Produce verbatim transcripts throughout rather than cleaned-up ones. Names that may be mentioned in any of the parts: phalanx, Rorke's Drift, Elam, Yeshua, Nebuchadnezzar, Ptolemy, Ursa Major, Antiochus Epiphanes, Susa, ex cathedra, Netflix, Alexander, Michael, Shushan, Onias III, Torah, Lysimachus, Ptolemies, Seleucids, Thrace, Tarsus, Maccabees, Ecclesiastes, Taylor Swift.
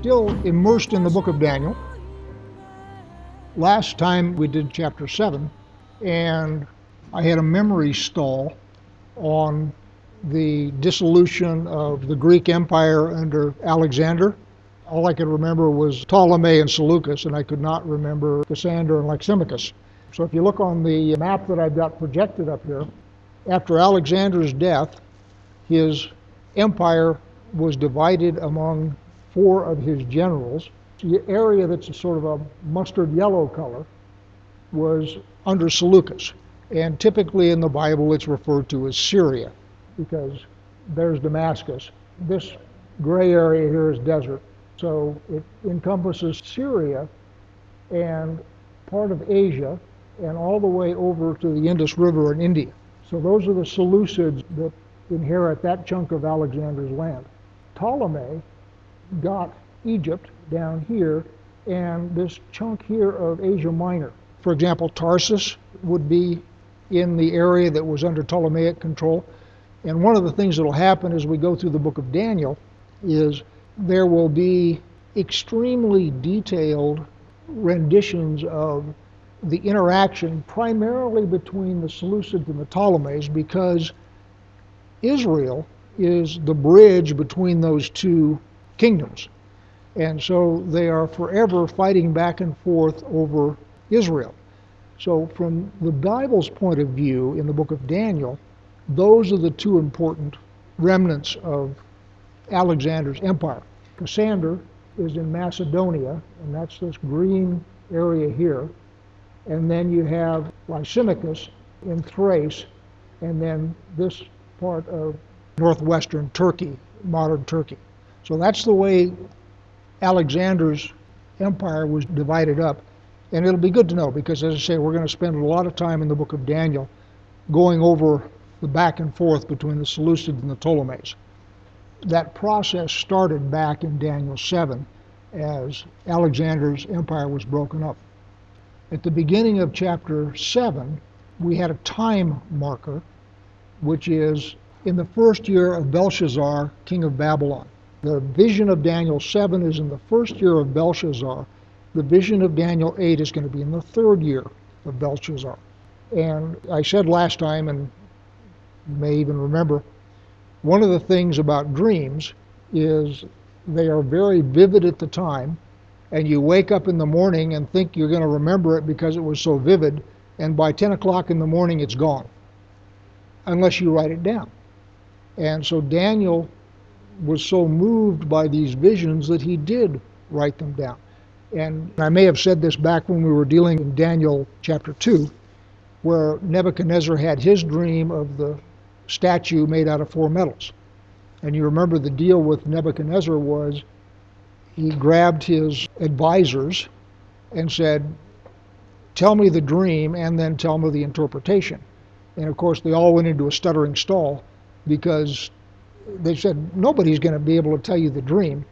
still immersed in the book of Daniel. Last time we did chapter seven, and I had a memory stall on the dissolution of the Greek Empire under Alexander. All I could remember was Ptolemy and Seleucus, and I could not remember Cassander and Lysimachus. So if you look on the map that I've got projected up here, after Alexander's death, his empire was divided among four of his generals. The area that's sort of a mustard yellow color was under Seleucus. And typically in the Bible, it's referred to as Syria, because there's Damascus. This gray area here is desert. So it encompasses Syria and part of Asia and all the way over to the Indus River in India. So those are the Seleucids that inherit that chunk of Alexander's land. Ptolemy got Egypt down here and this chunk here of Asia Minor. For example, Tarsus would be in the area that was under Ptolemaic control. And one of the things that will happen as we go through the book of Daniel is there will be extremely detailed renditions of the interaction primarily between the Seleucids and the Ptolemies, because Israel is the bridge between those two kingdoms. And so they are forever fighting back and forth over Israel. So from the Bible's point of view in the book of Daniel, those are the two important remnants of Alexander's empire. Cassander is in Macedonia, and that's this green area here. And then you have Lysimachus in Thrace, and then this part of northwestern Turkey, modern Turkey. So that's the way Alexander's empire was divided up. And it'll be good to know, because as I say, we're going to spend a lot of time in the book of Daniel going over the back and forth between the Seleucids and the Ptolemies. That process started back in Daniel seven as Alexander's empire was broken up. At the beginning of chapter seven, we had a time marker, which is in the first year of Belshazzar, king of Babylon. The vision of Daniel seven is in the first year of Belshazzar. The vision of Daniel eight is going to be in the third year of Belshazzar. And I said last time, and you may even remember, one of the things about dreams is they are very vivid at the time, and you wake up in the morning and think you're going to remember it because it was so vivid, and by ten o'clock in the morning it's gone, unless you write it down. And so Daniel was so moved by these visions that he did write them down. And I may have said this back when we were dealing in Daniel chapter two, where Nebuchadnezzar had his dream of the statue made out of four metals. And you remember the deal with Nebuchadnezzar was he grabbed his advisors and said, tell me the dream and then tell me the interpretation. And of course they all went into a stuttering stall because they said, nobody's going to be able to tell you the dream.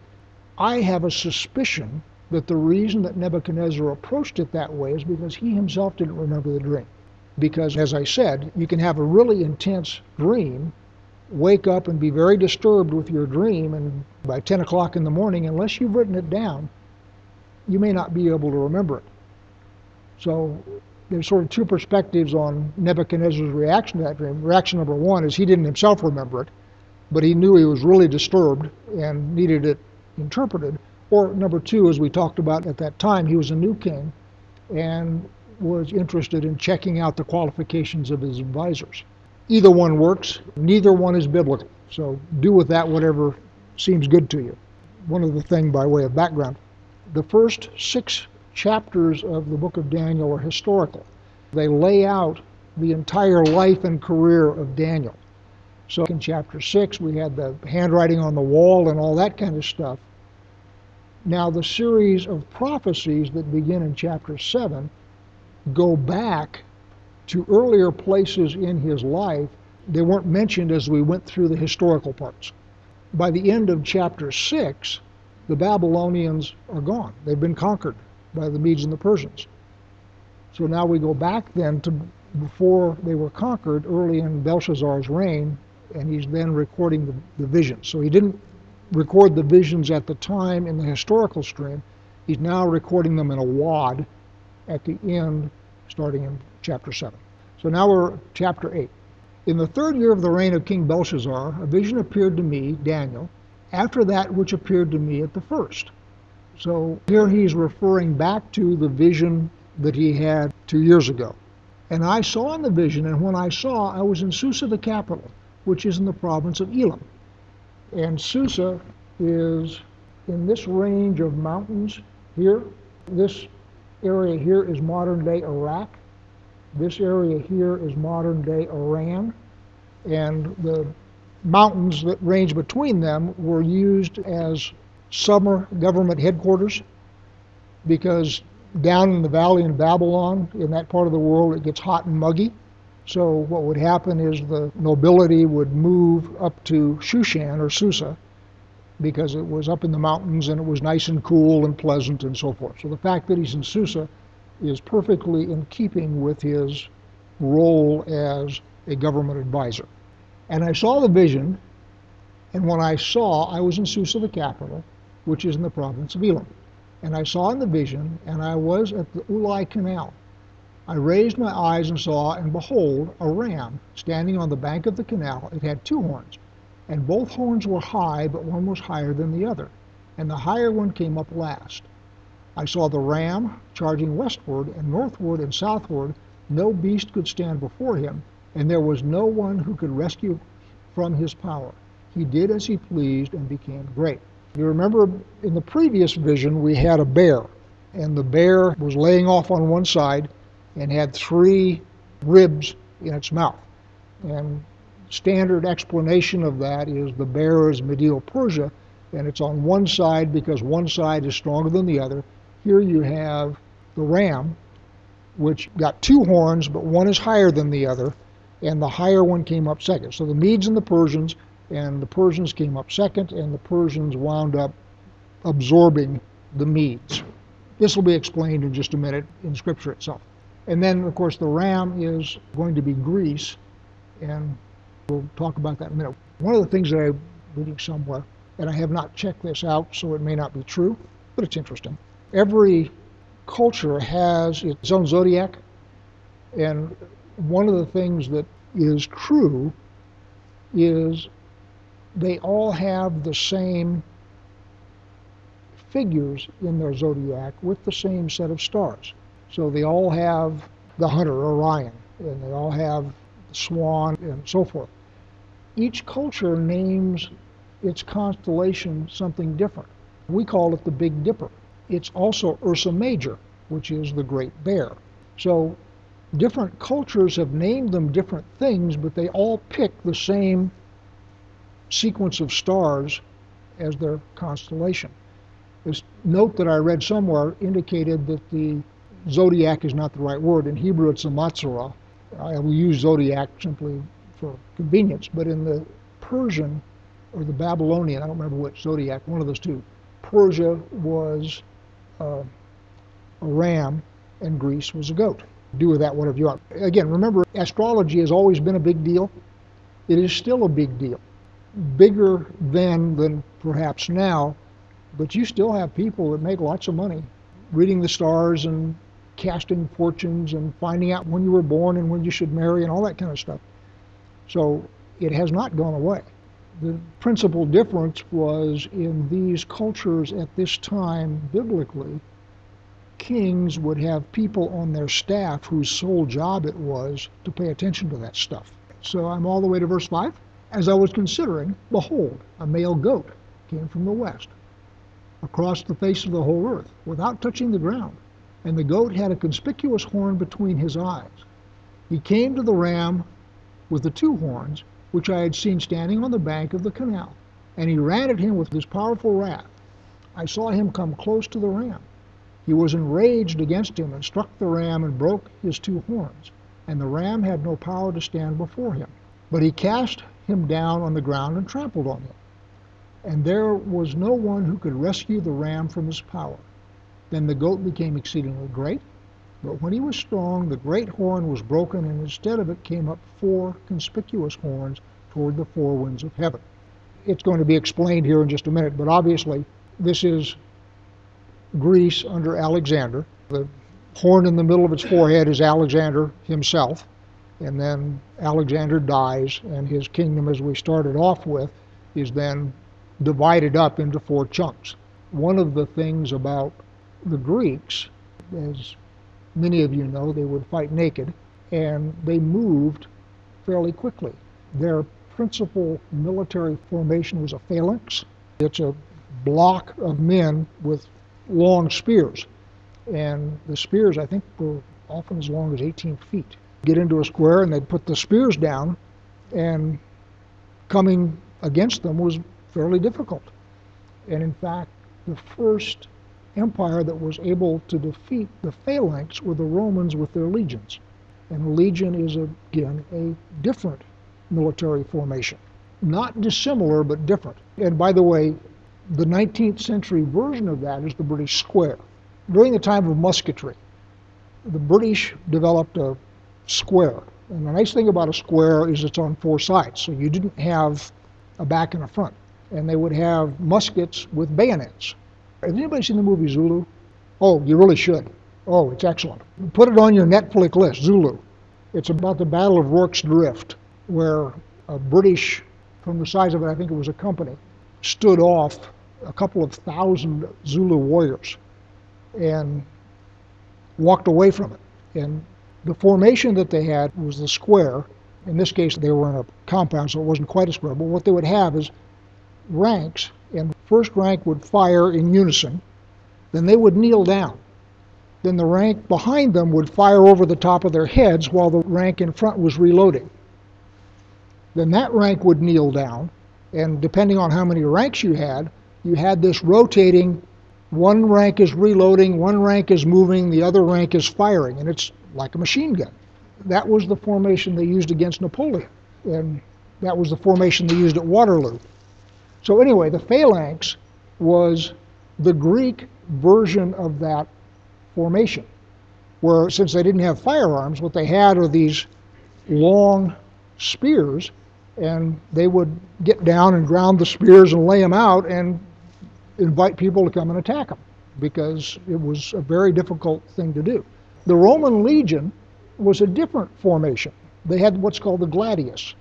I have a suspicion that the reason that Nebuchadnezzar approached it that way is because he himself didn't remember the dream. Because, as I said, you can have a really intense dream, wake up and be very disturbed with your dream, and by ten o'clock in the morning, unless you've written it down, you may not be able to remember it. So there's sort of two perspectives on Nebuchadnezzar's reaction to that dream. Reaction number one is he didn't himself remember it, but he knew he was really disturbed and needed it interpreted. Or number two, as we talked about at that time, he was a new king and was interested in checking out the qualifications of his advisors. Either one works, neither one is biblical. So do with that whatever seems good to you. One other thing by way of background, the first six chapters of the book of Daniel are historical. They lay out the entire life and career of Daniel. So in chapter six, we had the handwriting on the wall and all that kind of stuff. Now the series of prophecies that begin in chapter seven go back to earlier places in his life. They weren't mentioned as we went through the historical parts. By the end of chapter six, the Babylonians are gone. They've been conquered by the Medes and the Persians. So now we go back then to before they were conquered, early in Belshazzar's reign, and he's then recording the, the vision. So he didn't record the visions at the time in the historical stream. He's now recording them in a wad at the end, starting in chapter seven. So now we're at chapter eight. In the third year of the reign of King Belshazzar, a vision appeared to me, Daniel, after that which appeared to me at the first. So here he's referring back to the vision that he had two years ago. And I saw in the vision, and when I saw, I was in Susa the capital, which is in the province of Elam. And Susa is in this range of mountains here. This area here is modern-day Iraq. This area here is modern-day Iran. And the mountains that range between them were used as summer government headquarters, because down in the valley in Babylon, in that part of the world, it gets hot and muggy. So what would happen is the nobility would move up to Shushan or Susa, because it was up in the mountains and it was nice and cool and pleasant and so forth. So the fact that he's in Susa is perfectly in keeping with his role as a government advisor. And I saw the vision, and when I saw, I was in Susa the capital, which is in the province of Elam. And I saw in the vision, and I was at the Ulai Canal. I raised my eyes and saw, and behold, a ram standing on the bank of the canal. It had two horns, and both horns were high, but one was higher than the other, and the higher one came up last. I saw the ram charging westward and northward and southward. No beast could stand before him, and there was no one who could rescue from his power. He did as he pleased and became great. You remember in the previous vision we had a bear, and the bear was laying off on one side and had three ribs in its mouth. And standard explanation of that is the bear is Medo-Persia, and it's on one side because one side is stronger than the other. Here you have the ram, which got two horns, but one is higher than the other, and the higher one came up second. So the Medes and the Persians, and the Persians came up second, and the Persians wound up absorbing the Medes. This will be explained in just a minute in Scripture itself. And then, of course, the ram is going to be Greece, and we'll talk about that in a minute. One of the things that I'm reading somewhere, and I have not checked this out, so it may not be true, but it's interesting. Every culture has its own zodiac, and one of the things that is true is they all have the same figures in their zodiac with the same set of stars. So they all have the hunter, Orion, and they all have the swan and so forth. Each culture names its constellation something different. We call it the Big Dipper. It's also Ursa Major, which is the Great Bear. So different cultures have named them different things, but they all pick the same sequence of stars as their constellation. This note that I read somewhere indicated that the zodiac is not the right word. In Hebrew, it's a matzorah. I will use zodiac simply for convenience, but in the Persian or the Babylonian, I don't remember which zodiac, one of those two, Persia was uh, a ram and Greece was a goat. Do with that whatever you want. Again, remember, astrology has always been a big deal. It is still a big deal. Bigger then than perhaps now, but you still have people that make lots of money reading the stars and casting fortunes and finding out when you were born and when you should marry and all that kind of stuff. So it has not gone away. The principal difference was in these cultures at this time biblically, kings would have people on their staff whose sole job it was to pay attention to that stuff. So I'm all the way to verse five. As I was considering, behold, a male goat came from the west across the face of the whole earth without touching the ground, and the goat had a conspicuous horn between his eyes. He came to the ram with the two horns, which I had seen standing on the bank of the canal, and he ran at him with his powerful wrath. I saw him come close to the ram. He was enraged against him and struck the ram and broke his two horns, and the ram had no power to stand before him. But he cast him down on the ground and trampled on him. And there was no one who could rescue the ram from his power. Then the goat became exceedingly great, but when he was strong, the great horn was broken, and instead of it came up four conspicuous horns toward the four winds of heaven. it's going to be explained here in just a minute, but obviously this is Greece under Alexander. The horn in the middle of its forehead is Alexander himself, and then Alexander dies, and his kingdom, as we started off with, is then divided up into four chunks. One of the things about the Greeks, as many of you know, they would fight naked, and they moved fairly quickly. Their principal military formation was a phalanx. It's a block of men with long spears, and the spears, I think, were often as long as eighteen feet. Get into a square and they'd put the spears down, and coming against them was fairly difficult. And in fact, the first empire that was able to defeat the phalanx were the Romans with their legions. And a legion is, again, a different military formation. Not dissimilar, but different. And by the way, the nineteenth century version of that is the British square. During the time of musketry, the British developed a square. And the nice thing about a square is it's on four sides, so you didn't have a back and a front. And they would have muskets with bayonets. Has anybody seen the movie Zulu? Oh, you really should. Oh, it's excellent. Put it on your Netflix list, Zulu. It's about the Battle of Rorke's Drift, where a British, from the size of it, I think it was a company, stood off a couple of thousand Zulu warriors and walked away from it. And the formation that they had was the square. In this case, they were in a compound, so it wasn't quite a square. But what they would have is ranks, and the first rank would fire in unison. Then they would kneel down. Then the rank behind them would fire over the top of their heads while the rank in front was reloading. Then that rank would kneel down, and depending on how many ranks you had, you had this rotating, one rank is reloading, one rank is moving, the other rank is firing, and it's like a machine gun. That was the formation they used against Napoleon, and that was the formation they used at Waterloo. So anyway, the phalanx was the Greek version of that formation, where since they didn't have firearms, what they had are these long spears, and they would get down and ground the spears and lay them out and invite people to come and attack them, because it was a very difficult thing to do. The Roman legion was a different formation. They had what's called the gladius,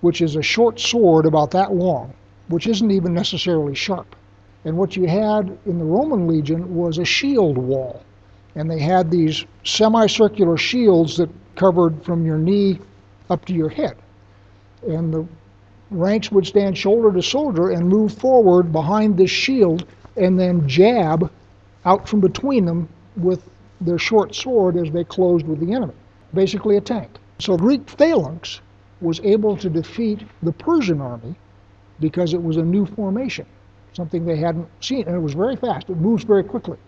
which is a short sword about that long, which isn't even necessarily sharp. And what you had in the Roman legion was a shield wall. And they had these semicircular shields that covered from your knee up to your head. And the ranks would stand shoulder to shoulder and move forward behind this shield and then jab out from between them with their short sword as they closed with the enemy. Basically a tank. So Greek phalanx was able to defeat the Persian army because it was a new formation, something they hadn't seen, and it was very fast. It moves very quickly.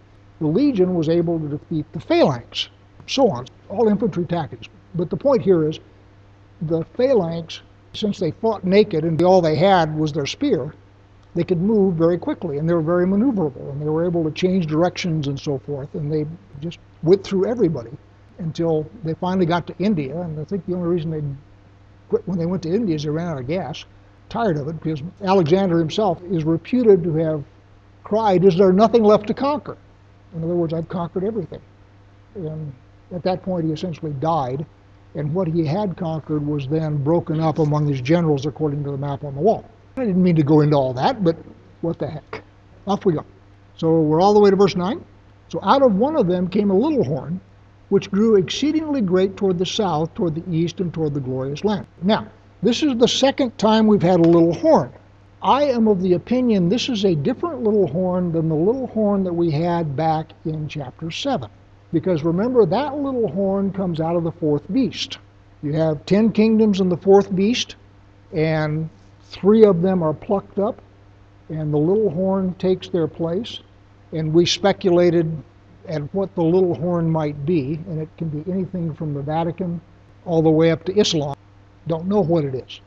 The legion was able to defeat the phalanx, so on, all infantry tactics. But the point here is the phalanx, since they fought naked and all they had was their spear, they could move very quickly, and they were very maneuverable, and they were able to change directions and so forth, and they just went through everybody until they finally got to India. And I think the only reason they quit when they went to India is they ran out of gas, tired of it, because Alexander himself is reputed to have cried, "Is there nothing left to conquer?" In other words, I've conquered everything. And at that point, he essentially died, and what he had conquered was then broken up among his generals according to the map on the wall. I didn't mean to go into all that, but what the heck. Off we go. So we're all the way to verse nine. So out of one of them came a little horn, which grew exceedingly great toward the south, toward the east, and toward the glorious land. Now, this is the second time we've had a little horn. I am of the opinion this is a different little horn than the little horn that we had back in chapter seven. Because remember, that little horn comes out of the fourth beast. You have ten kingdoms in the fourth beast, and three of them are plucked up, and the little horn takes their place. And we speculated at what the little horn might be, and it can be anything from the Vatican all the way up to Islam. Don't know what it is.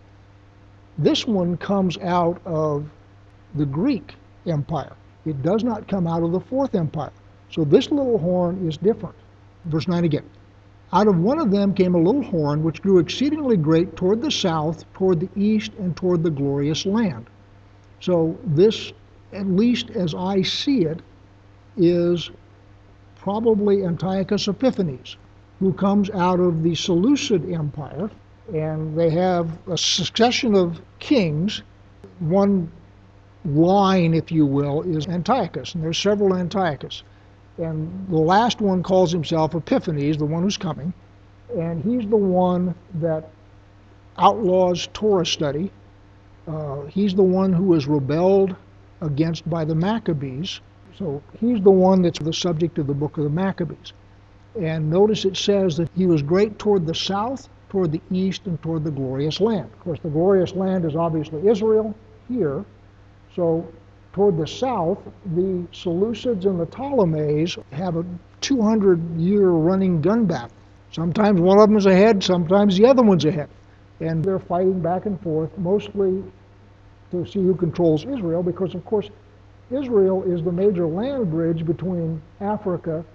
This one comes out of the Greek Empire. It does not come out of the Fourth Empire. So this little horn is different. Verse nine again. Out of one of them came a little horn, which grew exceedingly great toward the south, toward the east, and toward the glorious land. So this, at least as I see it, is probably Antiochus Epiphanes, who comes out of the Seleucid Empire, and they have a succession of kings. One line, if you will, is Antiochus, and there's several Antiochus. And the last one calls himself Epiphanes, the one who's coming, and he's the one that outlaws Torah study. Uh, he's the one who was rebelled against by the Maccabees. So he's the one that's the subject of the book of the Maccabees. And notice it says that he was great toward the south, toward the east, and toward the glorious land. Of course, the glorious land is obviously Israel here. So toward the south, the Seleucids and the Ptolemies have a two hundred year running gun battle. Sometimes one of them is ahead, sometimes the other one's ahead. And they're fighting back and forth, mostly to see who controls Israel, because, of course, Israel is the major land bridge between Africa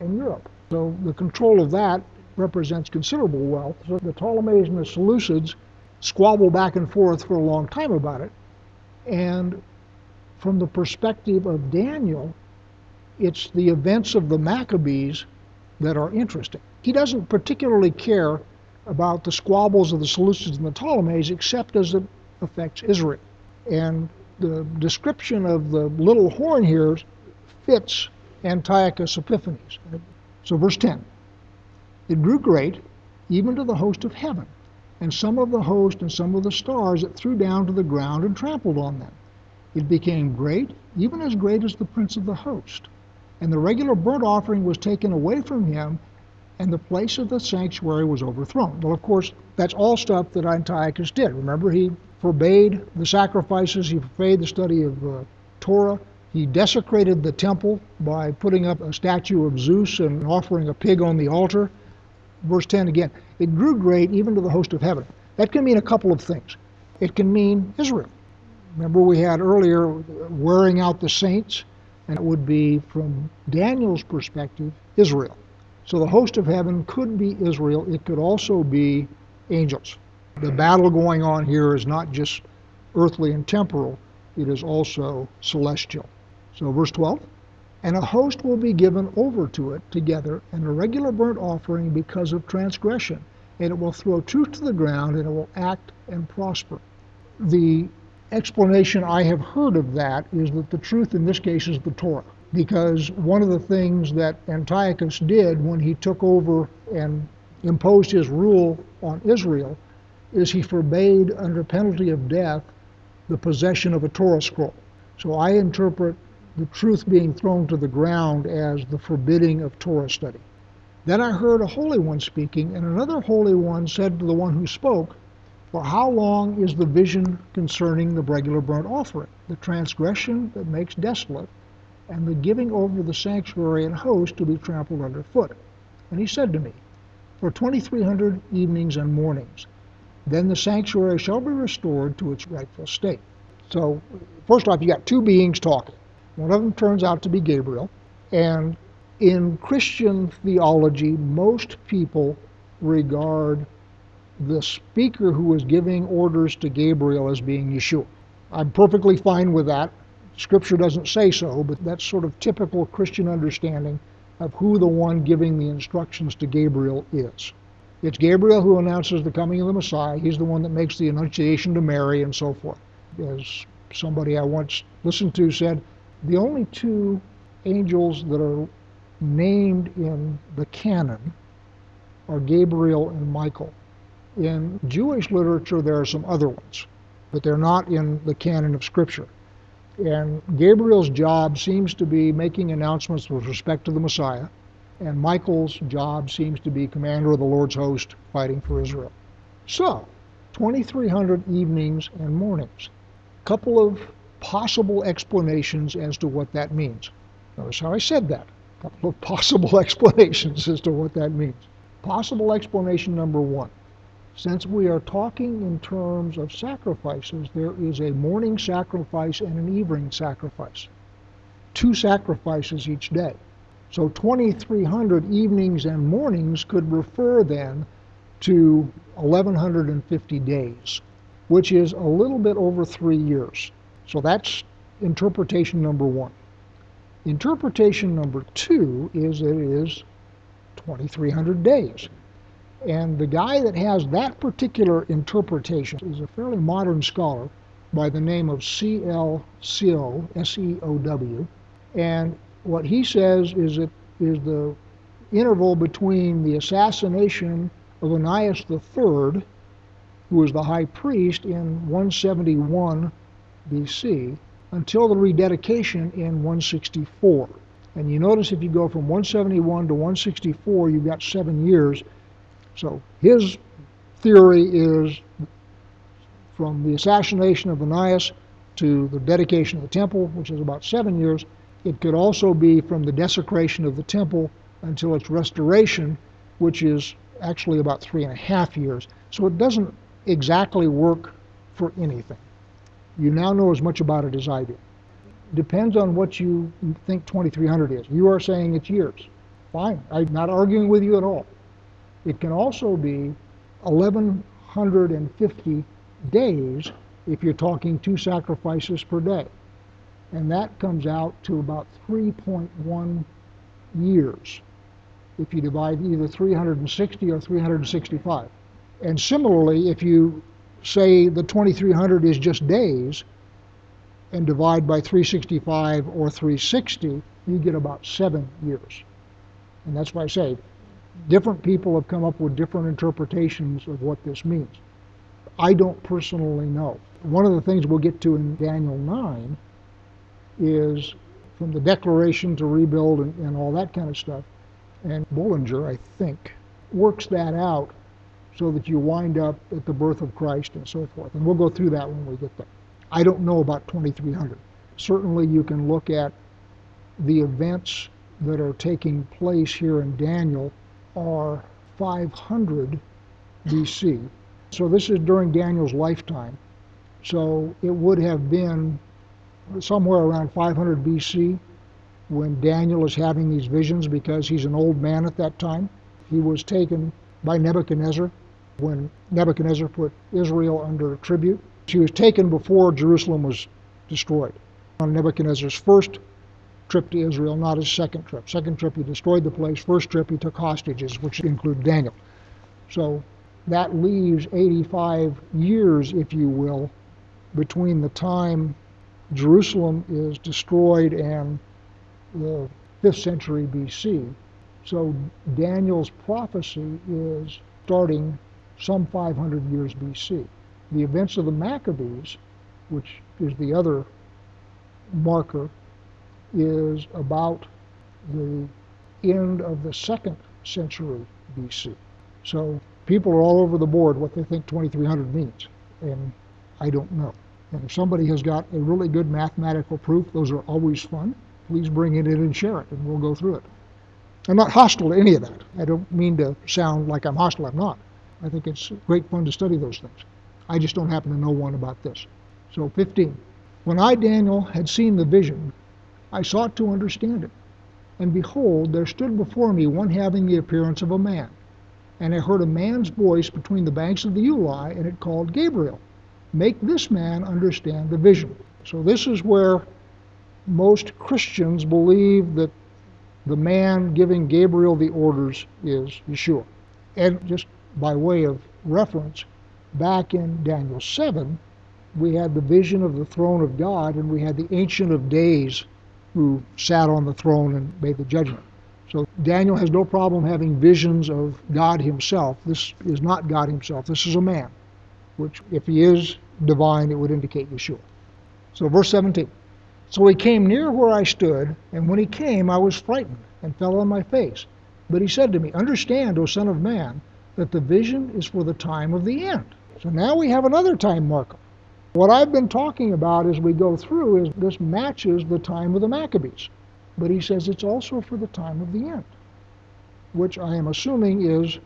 and Europe. So the control of that represents considerable wealth. So the Ptolemies and the Seleucids squabble back and forth for a long time about it. And from the perspective of Daniel, it's the events of the Maccabees that are interesting. He doesn't particularly care about the squabbles of the Seleucids and the Ptolemies, except as it affects Israel. And the description of the little horn here fits Antiochus Epiphanes. So verse ten, it grew great, even to the host of heaven, and some of the host and some of the stars it threw down to the ground and trampled on them. It became great, even as great as the prince of the host. And the regular burnt offering was taken away from him, and the place of the sanctuary was overthrown. Well, of course, that's all stuff that Antiochus did. Remember, he forbade the sacrifices, he forbade the study of uh, Torah, he desecrated the temple by putting up a statue of Zeus and offering a pig on the altar. Verse ten again, it grew great even to the host of heaven. That can mean a couple of things. It can mean Israel. Remember, we had earlier wearing out the saints, and it would be, from Daniel's perspective, Israel. So the host of heaven could be Israel. It could also be angels. The battle going on here is not just earthly and temporal. It is also celestial. So verse twelve, and a host will be given over to it together, and a regular burnt offering because of transgression. And it will throw truth to the ground, and it will act and prosper. The explanation I have heard of that is that the truth in this case is the Torah. Because one of the things that Antiochus did when he took over and imposed his rule on Israel is he forbade, under penalty of death, the possession of a Torah scroll. So I interpret the truth being thrown to the ground as the forbidding of Torah study. Then I heard a holy one speaking, and another holy one said to the one who spoke, for how long is the vision concerning the regular burnt offering, the transgression that makes desolate, and the giving over the sanctuary and host to be trampled underfoot? And he said to me, for twenty-three hundred evenings and mornings, then the sanctuary shall be restored to its rightful state. So, first off, you got two beings talking. One of them turns out to be Gabriel. And in Christian theology, most people regard the speaker who is giving orders to Gabriel as being Yeshua. I'm perfectly fine with that. Scripture doesn't say so, but that's sort of typical Christian understanding of who the one giving the instructions to Gabriel is. It's Gabriel who announces the coming of the Messiah. He's the one that makes the annunciation to Mary and so forth. As somebody I once listened to said, the only two angels that are named in the canon are Gabriel and Michael. In Jewish literature, there are some other ones, but they're not in the canon of Scripture. And Gabriel's job seems to be making announcements with respect to the Messiah, and Michael's job seems to be commander of the Lord's host fighting for Israel. So, twenty-three hundred evenings and mornings. A couple of possible explanations as to what that means. Notice how I said that. A couple of possible explanations as to what that means. Possible explanation number one. Since we are talking in terms of sacrifices, there is a morning sacrifice and an evening sacrifice. Two sacrifices each day. So twenty-three hundred evenings and mornings could refer then to eleven fifty days, which is a little bit over three years. So that's interpretation number one. Interpretation number two is that it is twenty-three hundred days. And the guy that has that particular interpretation is a fairly modern scholar by the name of C. L. Seow, S E O W. And what he says is it is the interval between the assassination of Onias the third, who was the high priest in one seventy-one B C, until the rededication in one sixty-four. And you notice if you go from one seventy-one to one sixty-four, you've got seven years. So his theory is from the assassination of Onias to the dedication of the temple, which is about seven years. It could also be from the desecration of the temple until its restoration, which is actually about three and a half years. So it doesn't exactly work for anything. You now know as much about it as I do. Depends on what you think twenty-three hundred is. You are saying it's years. Fine, I'm not arguing with you at all. It can also be eleven fifty days if you're talking two sacrifices per day. And that comes out to about three point one years if you divide either three hundred sixty or three hundred sixty-five. And similarly, if you say the twenty-three hundred is just days and divide by three sixty-five or three sixty, you get about seven years. And that's why I say different people have come up with different interpretations of what this means. I don't personally know. One of the things we'll get to in Daniel nine is from the declaration to rebuild and, and all that kind of stuff. And Bullinger, I think, works that out so that you wind up at the birth of Christ and so forth. And we'll go through that when we get there. I don't know about twenty-three hundred. Certainly you can look at the events that are taking place here in Daniel are five hundred B C. So this is during Daniel's lifetime. So it would have been somewhere around five hundred B C when Daniel is having these visions, because he's an old man at that time. He was taken by Nebuchadnezzar when Nebuchadnezzar put Israel under tribute. She was taken before Jerusalem was destroyed on Nebuchadnezzar's first trip to Israel, not his second trip. Second trip he destroyed the place. First trip he took hostages, which include Daniel. So that leaves eighty-five years, if you will, between the time Jerusalem is destroyed and the fifth century B C. So Daniel's prophecy is starting some five hundred years B C. The events of the Maccabees, which is the other marker, is about the end of the second century B C. So people are all over the board what they think twenty-three hundred means, and I don't know. And if somebody has got a really good mathematical proof, those are always fun. Please bring it in and share it, and we'll go through it. I'm not hostile to any of that. I don't mean to sound like I'm hostile. I'm not. I think it's great fun to study those things. I just don't happen to know one about this. So fifteen. When I, Daniel, had seen the vision, I sought to understand it. And behold, there stood before me one having the appearance of a man. And I heard a man's voice between the banks of the Ulai, and it called, Gabriel, make this man understand the vision. So this is where most Christians believe that the man giving Gabriel the orders is Yeshua. And just by way of reference, back in Daniel seven, we had the vision of the throne of God, and we had the Ancient of Days who sat on the throne and made the judgment. So Daniel has no problem having visions of God himself. This is not God himself. This is a man, which if he is divine, it would indicate Yeshua. So verse seventeen. So he came near where I stood, and when he came, I was frightened and fell on my face. But he said to me, understand, O Son of Man, that the vision is for the time of the end. So now we have another time marker. What I've been talking about as we go through is this matches the time of the Maccabees. But he says it's also for the time of the end, which I am assuming is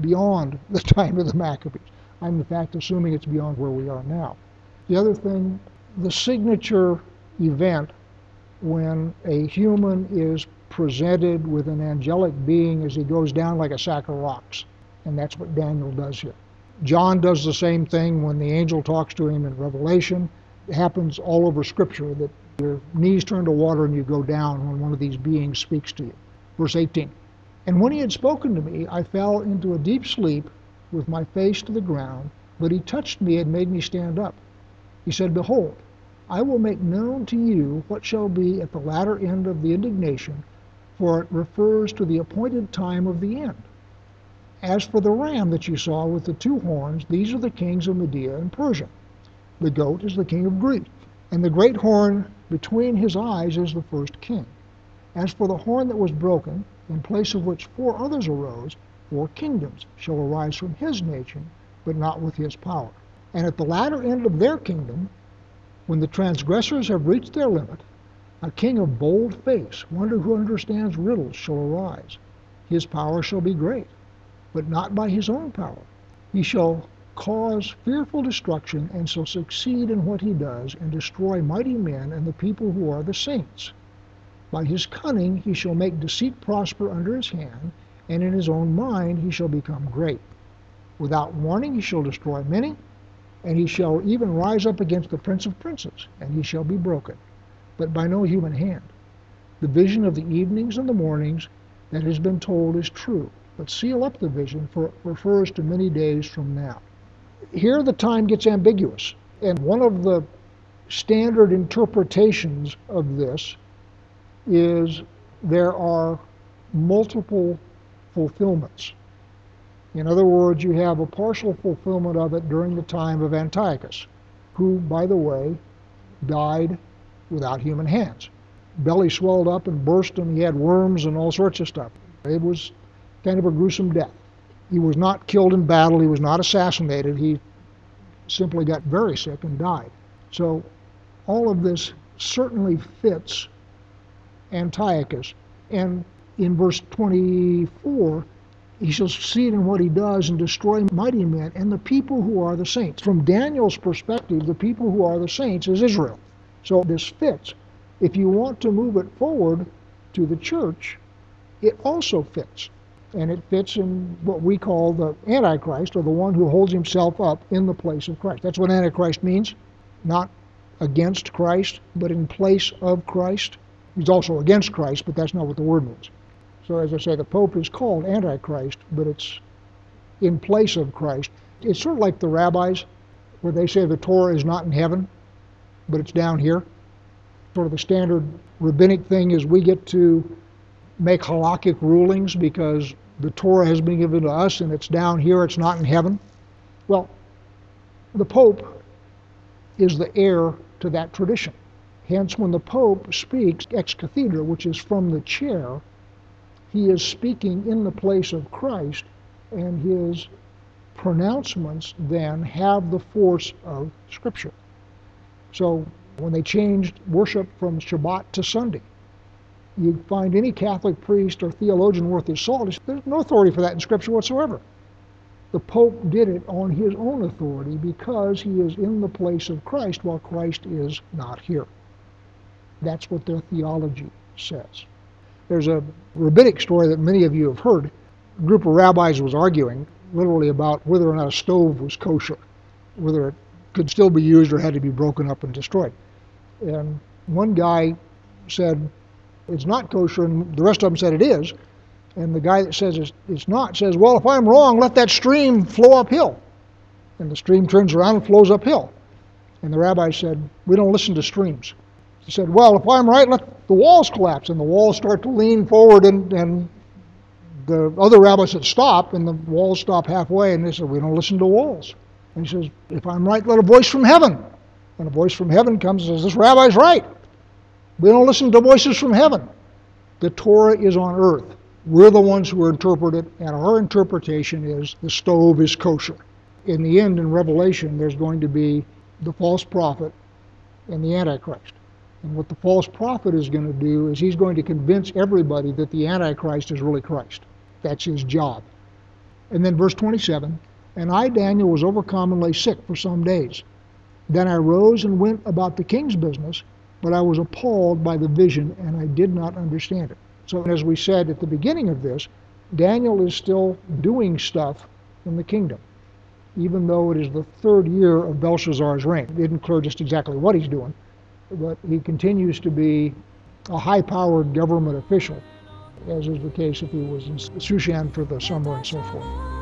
beyond the time of the Maccabees. I'm in fact assuming it's beyond where we are now. The other thing, the signature event when a human is presented with an angelic being as he goes down like a sack of rocks. And that's what Daniel does here. John does the same thing when the angel talks to him in Revelation. happens all over Scripture, that your knees turn to water and you go down when one of these beings speaks to you. Verse eighteen, and when he had spoken to me, I fell into a deep sleep with my face to the ground, but he touched me and made me stand up. He said, Behold, I will make known to you what shall be at the latter end of the indignation, for it refers to the appointed time of the end. As for the ram that you saw with the two horns, these are the kings of Media and Persia. The goat is the king of Greece, and the great horn between his eyes is the first king. As for the horn that was broken, in place of which four others arose, four kingdoms shall arise from his nation, but not with his power. And at the latter end of their kingdom, when the transgressors have reached their limit, a king of bold face, one who understands riddles, shall arise. His power shall be great, but not by his own power. He shall cause fearful destruction, and shall succeed in what he does, and destroy mighty men and the people who are the saints. By his cunning he shall make deceit prosper under his hand, and in his own mind he shall become great. Without warning he shall destroy many, and he shall even rise up against the prince of princes, and he shall be broken, but by no human hand. The vision of the evenings and the mornings that has been told is true, but seal up the vision, for it refers to many days from now. Here the time gets ambiguous, and one of the standard interpretations of this is there are multiple fulfillments. In other words, you have a partial fulfillment of it during the time of Antiochus, who, by the way, died without human hands. Belly swelled up and burst, and he had worms and all sorts of stuff. It was kind of a gruesome death. He was not killed in battle. He was not assassinated. He simply got very sick and died. So all of this certainly fits Antiochus. And in verse twenty-four, he shall succeed in what he does and destroy mighty men and the people who are the saints. From Daniel's perspective, the people who are the saints is Israel. So this fits. If you want to move it forward to the church, it also fits. And it fits in what we call the Antichrist, or the one who holds himself up in the place of Christ. That's what Antichrist means. Not against Christ, but in place of Christ. He's also against Christ, but that's not what the word means. So as I say, the Pope is called Antichrist, but it's in place of Christ. It's sort of like the rabbis, where they say the Torah is not in heaven, but it's down here. Sort of the standard rabbinic thing is we get to make halakhic rulings because the Torah has been given to us and it's down here, it's not in heaven. Well, the Pope is the heir to that tradition. Hence, when the Pope speaks ex cathedra, which is from the chair, he is speaking in the place of Christ, and his pronouncements then have the force of Scripture. So when they changed worship from Shabbat to Sunday, you find any Catholic priest or theologian worth his salt, there's no authority for that in Scripture whatsoever. The Pope did it on his own authority because he is in the place of Christ while Christ is not here. That's what their theology says. There's a rabbinic story that many of you have heard. A group of rabbis was arguing literally about whether or not a stove was kosher, whether it could still be used or had to be broken up and destroyed. And one guy said it's not kosher, and the rest of them said it is. And the guy that says it's, it's not says, well, if I'm wrong, let that stream flow uphill. And the stream turns around and flows uphill. And the rabbi said, we don't listen to streams. He said, well, if I'm right, let the walls collapse. And the walls start to lean forward, and, and the other rabbi said, stop. And the walls stop halfway. And they said, we don't listen to walls. And he says, if I'm right, let a voice from heaven. And a voice from heaven comes and says, this rabbi's right. We don't listen to voices from heaven. The Torah is on earth. We're the ones who interpret it, and our interpretation is the stove is kosher. In the end, in Revelation, there's going to be the false prophet and the Antichrist. And what the false prophet is going to do is he's going to convince everybody that the Antichrist is really Christ. That's his job. And then verse twenty-seven, and I, Daniel, was overcome and lay sick for some days. Then I rose and went about the king's business, but I was appalled by the vision, and I did not understand it. So as we said at the beginning of this, Daniel is still doing stuff in the kingdom. even though it is the third year of Belshazzar's reign. It isn't clear just exactly what he's doing, but he continues to be a high-powered government official, as is the case if he was in Shushan for the summer and so forth.